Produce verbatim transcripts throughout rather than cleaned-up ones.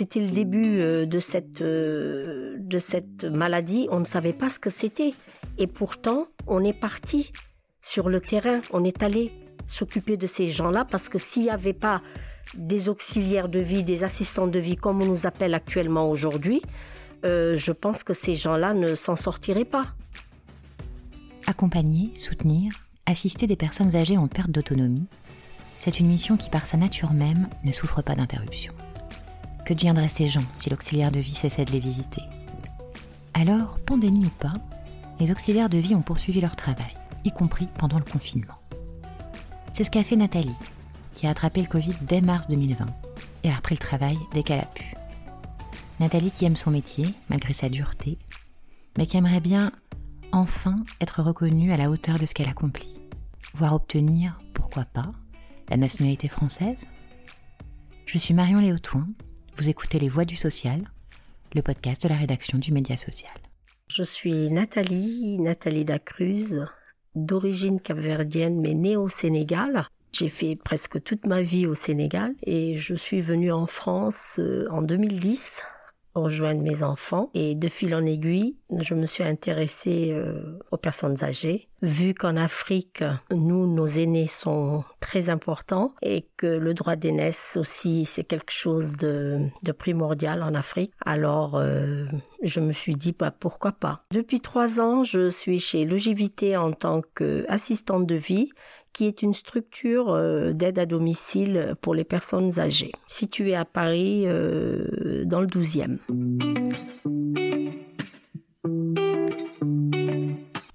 c'était le début euh, de, cette, euh, de cette maladie, on ne savait pas ce que c'était. Et pourtant, on est parti sur le terrain, on est allé s'occuper de ces gens-là, parce que s'il n'y avait pas des auxiliaires de vie, des assistants de vie, comme on nous appelle actuellement aujourd'hui, euh, je pense que ces gens-là ne s'en sortiraient pas. Accompagner, soutenir, assister des personnes âgées en perte d'autonomie, c'est une mission qui, par sa nature même, ne souffre pas d'interruption. Que deviendraient ces gens si l'auxiliaire de vie cessait de les visiter ? Alors, pandémie ou pas, les auxiliaires de vie ont poursuivi leur travail, y compris pendant le confinement. C'est ce qu'a fait Nathalie, qui a attrapé le Covid dès mars deux mille vingt et a repris le travail dès qu'elle a pu. Nathalie qui aime son métier, malgré sa dureté, mais qui aimerait bien enfin être reconnue à la hauteur de ce qu'elle accomplit, voire obtenir, pourquoi pas, la nationalité française. Je suis Marion Léotoing, vous écoutez Les Voix du Social, le podcast de la rédaction du Média Social. Je suis Nathalie, Nathalie Dacruz, d'origine capverdienne mais née au Sénégal. J'ai fait presque toute ma vie au Sénégal et je suis venue en France en deux mille dix rejoindre mes enfants, et de fil en aiguille, je me suis intéressée euh, aux personnes âgées. Vu qu'en Afrique, nous, nos aînés sont très importants et que le droit d'aînesse aussi, c'est quelque chose de, de primordial en Afrique, alors euh, je me suis dit, bah, pourquoi pas. Depuis trois ans, je suis chez Logivité en tant qu'assistante de vie, qui est une structure euh, d'aide à domicile pour les personnes âgées, située à Paris, euh, dans le douzième.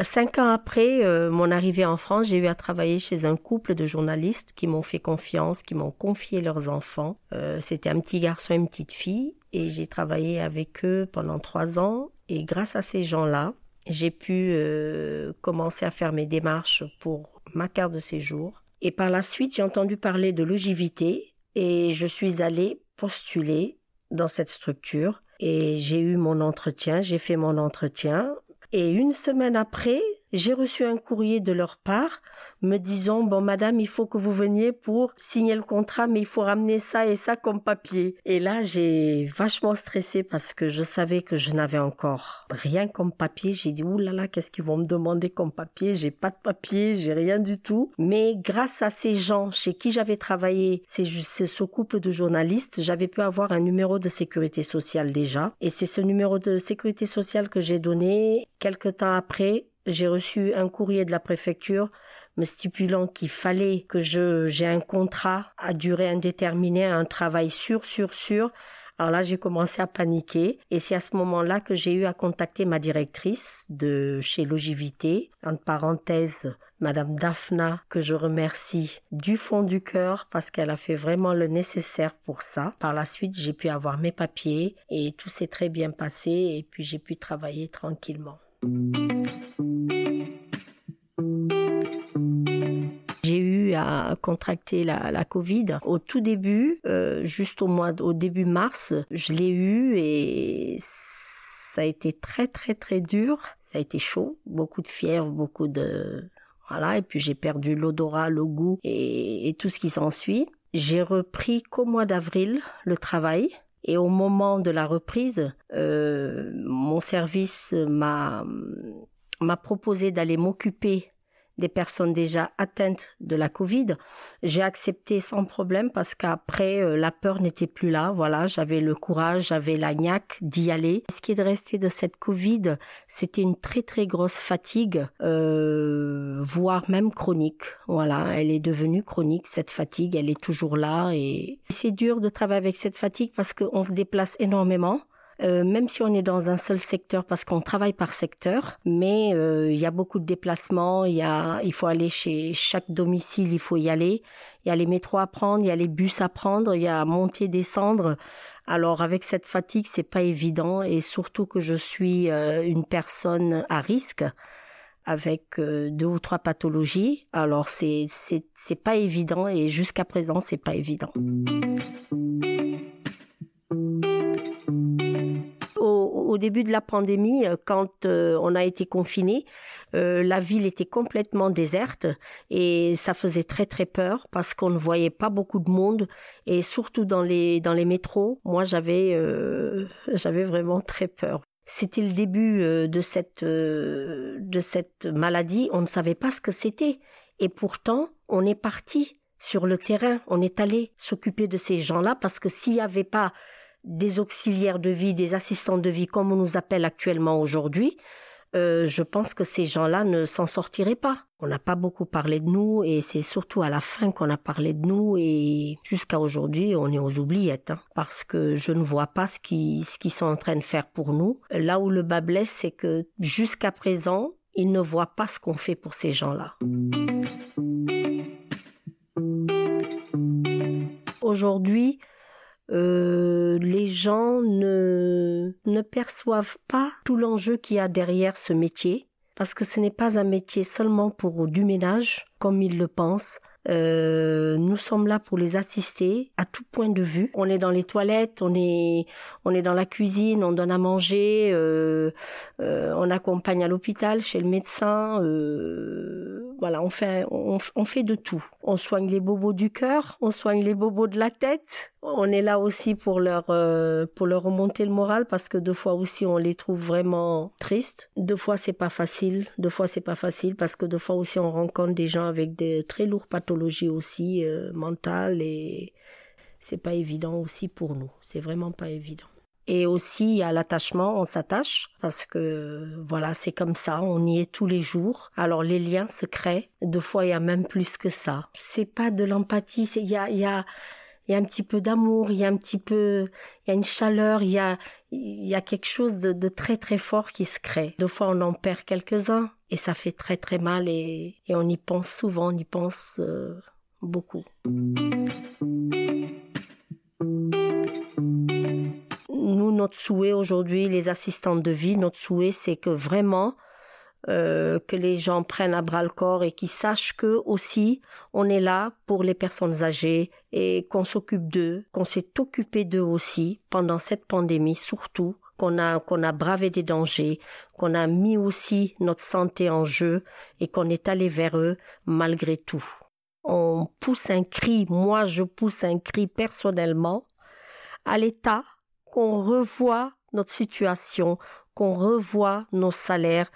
Cinq ans après euh, mon arrivée en France, j'ai eu à travailler chez un couple de journalistes qui m'ont fait confiance, qui m'ont confié leurs enfants. Euh, c'était un petit garçon et une petite fille, et j'ai travaillé avec eux pendant trois ans, et grâce à ces gens-là, j'ai pu euh, commencer à faire mes démarches pour ma carte de séjour. Et par la suite, j'ai entendu parler de Logivité et je suis allée postuler dans cette structure. Et j'ai eu mon entretien, j'ai fait mon entretien. Et une semaine après, j'ai reçu un courrier de leur part me disant « Bon madame, il faut que vous veniez pour signer le contrat, mais il faut ramener ça et ça comme papier. » Et là, j'ai vachement stressé parce que je savais que je n'avais encore rien comme papier. J'ai dit « Ouh là là, qu'est-ce qu'ils vont me demander comme papier ? J'ai pas de papier, j'ai rien du tout. » Mais grâce à ces gens chez qui j'avais travaillé, c'est juste c'est ce couple de journalistes, j'avais pu avoir un numéro de sécurité sociale déjà. Et c'est ce numéro de sécurité sociale que j'ai donné quelque temps après. J'ai reçu un courrier de la préfecture me stipulant qu'il fallait que je j'ai un contrat à durée indéterminée, un travail sûr, sûr, sûr. Alors là, j'ai commencé à paniquer et c'est à ce moment-là que j'ai eu à contacter ma directrice de chez Logivité, entre parenthèses, Madame Daphna, que je remercie du fond du cœur parce qu'elle a fait vraiment le nécessaire pour ça. Par la suite, j'ai pu avoir mes papiers et tout s'est très bien passé et puis j'ai pu travailler tranquillement. J'ai eu à contracter la, la Covid au tout début, euh, juste au mois, au début mars, je l'ai eu et ça a été très très très dur. Ça a été chaud, beaucoup de fièvre, beaucoup de voilà. Et puis j'ai perdu l'odorat, le goût et, et tout ce qui s'ensuit. J'ai repris qu'au mois d'avril le travail. Et au moment de la reprise, euh, mon service m'a, m'a proposé d'aller m'occuper des personnes déjà atteintes de la Covid. J'ai accepté sans problème parce qu'après, euh, la peur n'était plus là. Voilà, j'avais le courage, j'avais la niaque d'y aller. Ce qui est resté de cette Covid, c'était une très très grosse fatigue, euh, voire même chronique. Voilà, elle est devenue chronique, cette fatigue, elle est toujours là. Et c'est dur de travailler avec cette fatigue parce qu'on se déplace énormément. Euh, même si on est dans un seul secteur, parce qu'on travaille par secteur, mais il euh, y a beaucoup de déplacements, il y a, il faut aller chez chaque domicile, il faut y aller, il y a les métros à prendre, il y a les bus à prendre, il y a monter, descendre. Alors avec cette fatigue, c'est pas évident, et surtout que je suis euh, une personne à risque, avec euh, deux ou trois pathologies, alors c'est, c'est, c'est pas évident, et jusqu'à présent, c'est pas évident. Au au début de la pandémie, quand euh, on a été confinés, euh, la ville était complètement déserte et ça faisait très très peur parce qu'on ne voyait pas beaucoup de monde et surtout dans les dans les métros. Moi, j'avais euh, j'avais vraiment très peur. C'était le début euh, de cette euh, de cette maladie. On ne savait pas ce que c'était et pourtant on est parti sur le terrain. On est allé s'occuper de ces gens-là parce que s'il n'y avait pas des auxiliaires de vie, des assistants de vie, comme on nous appelle actuellement aujourd'hui, euh, je pense que ces gens-là ne s'en sortiraient pas. On n'a pas beaucoup parlé de nous et c'est surtout à la fin qu'on a parlé de nous et jusqu'à aujourd'hui, on est aux oubliettes hein, parce que je ne vois pas ce qu'ils, ce qu'ils sont en train de faire pour nous. Là où le bas blesse, c'est que jusqu'à présent, ils ne voient pas ce qu'on fait pour ces gens-là. Aujourd'hui, Euh, les gens ne, ne perçoivent pas tout l'enjeu qu'il y a derrière ce métier, parce que ce n'est pas un métier seulement pour du ménage, comme ils le pensent. Euh, nous sommes là pour les assister à tout point de vue. On est dans les toilettes, on est, on est dans la cuisine, on donne à manger, euh, euh, on accompagne à l'hôpital, chez le médecin. Euh, voilà, on fait, on, on fait de tout. On soigne les bobos du cœur, on soigne les bobos de la tête. On est là aussi pour leur, euh, pour leur remonter le moral parce que deux fois aussi on les trouve vraiment tristes. Deux fois c'est pas facile, deux fois c'est pas facile parce que deux fois aussi on rencontre des gens avec des très lourds pathologies. aussi euh, mentale et c'est pas évident aussi pour nous, c'est vraiment pas évident. Et aussi il y a l'attachement, on s'attache parce que voilà c'est comme ça, on y est tous les jours. Alors les liens se créent, deux fois il y a même plus que ça. C'est pas de l'empathie, c'est il y a il y a il y a un petit peu d'amour, il y a un petit peu il y a une chaleur, il y a il y a quelque chose de, de très très fort qui se crée. Deux fois on en perd quelques-uns. Et ça fait très très mal et, et on y pense souvent, on y pense euh, beaucoup. Nous, notre souhait aujourd'hui, les assistantes de vie, notre souhait c'est que vraiment euh, que les gens prennent à bras le corps et qu'ils sachent que aussi on est là pour les personnes âgées et qu'on s'occupe d'eux, qu'on s'est occupé d'eux aussi pendant cette pandémie surtout. qu'on a qu'on a bravé des dangers, qu'on a mis aussi notre santé en jeu et qu'on est allé vers eux malgré tout. On pousse un cri, moi je pousse un cri personnellement à l'État qu'on revoie notre situation, qu'on revoie nos salaires.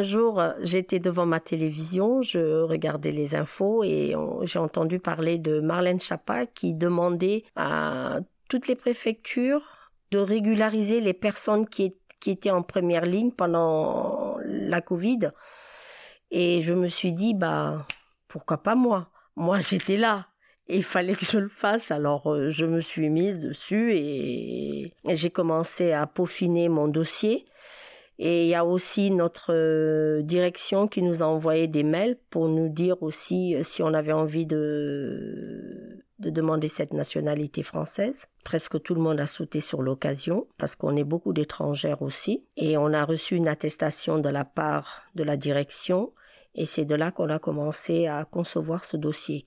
Un jour, j'étais devant ma télévision, je regardais les infos et on, j'ai entendu parler de Marlène Schiappa qui demandait à toutes les préfectures de régulariser les personnes qui, est, qui étaient en première ligne pendant la Covid. Et je me suis dit, bah, pourquoi pas moi ? Moi, j'étais là. Et il fallait que je le fasse, alors euh, je me suis mise dessus et, et j'ai commencé à peaufiner mon dossier. Et il y a aussi notre direction qui nous a envoyé des mails pour nous dire aussi si on avait envie de, de demander cette nationalité française. Presque tout le monde a sauté sur l'occasion parce qu'on est beaucoup d'étrangères aussi. Et on a reçu une attestation de la part de la direction et c'est de là qu'on a commencé à concevoir ce dossier.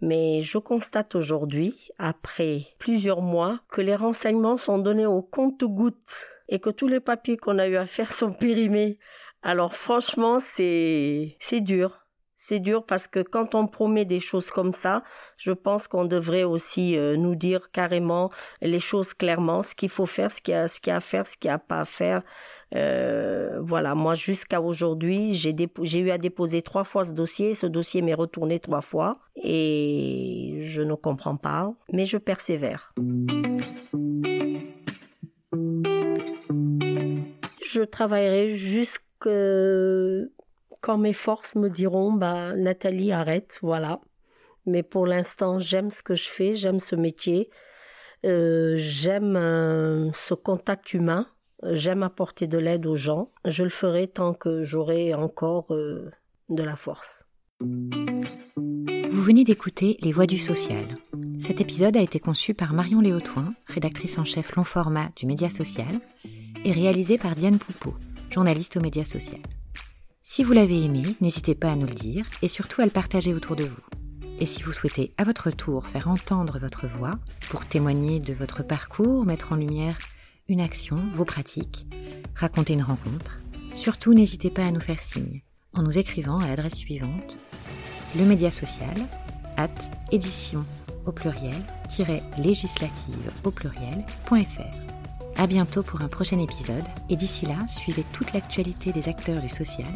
Mais je constate aujourd'hui, après plusieurs mois, que les renseignements sont donnés au compte-gouttes. Et que tous les papiers qu'on a eu à faire sont périmés. Alors franchement, c'est c'est dur. C'est dur parce que quand on promet des choses comme ça, je pense qu'on devrait aussi euh, nous dire carrément les choses clairement, ce qu'il faut faire, ce qu'il y a, ce qu'il y a à faire, ce qu'il n'y a pas à faire. Euh, voilà, moi jusqu'à aujourd'hui, j'ai, dépo- j'ai eu à déposer trois fois ce dossier. Ce dossier m'est retourné trois fois et je ne comprends pas, mais je persévère. Je travaillerai jusqu'à quand mes forces me diront bah, « Nathalie, arrête, voilà ». Mais pour l'instant, j'aime ce que je fais, j'aime ce métier, euh, j'aime euh, ce contact humain, j'aime apporter de l'aide aux gens. Je le ferai tant que j'aurai encore euh, de la force. Vous venez d'écouter Les Voix du Social. Cet épisode a été conçu par Marion Léotoing, rédactrice en chef long format du Média Social, et réalisé par Diane Poupot, journaliste au Média Social. Si vous l'avez aimé, n'hésitez pas à nous le dire et surtout à le partager autour de vous. Et si vous souhaitez à votre tour faire entendre votre voix pour témoigner de votre parcours, mettre en lumière une action, vos pratiques, raconter une rencontre, surtout n'hésitez pas à nous faire signe en nous écrivant à l'adresse suivante lemédiasocial arobase édition au pluriel tiret législative au pluriel point fr. À bientôt pour un prochain épisode et d'ici là, suivez toute l'actualité des acteurs du social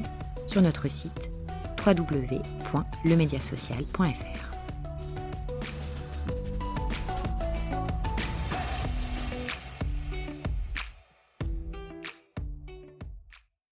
sur notre site w w w point lemédiasocial point fr.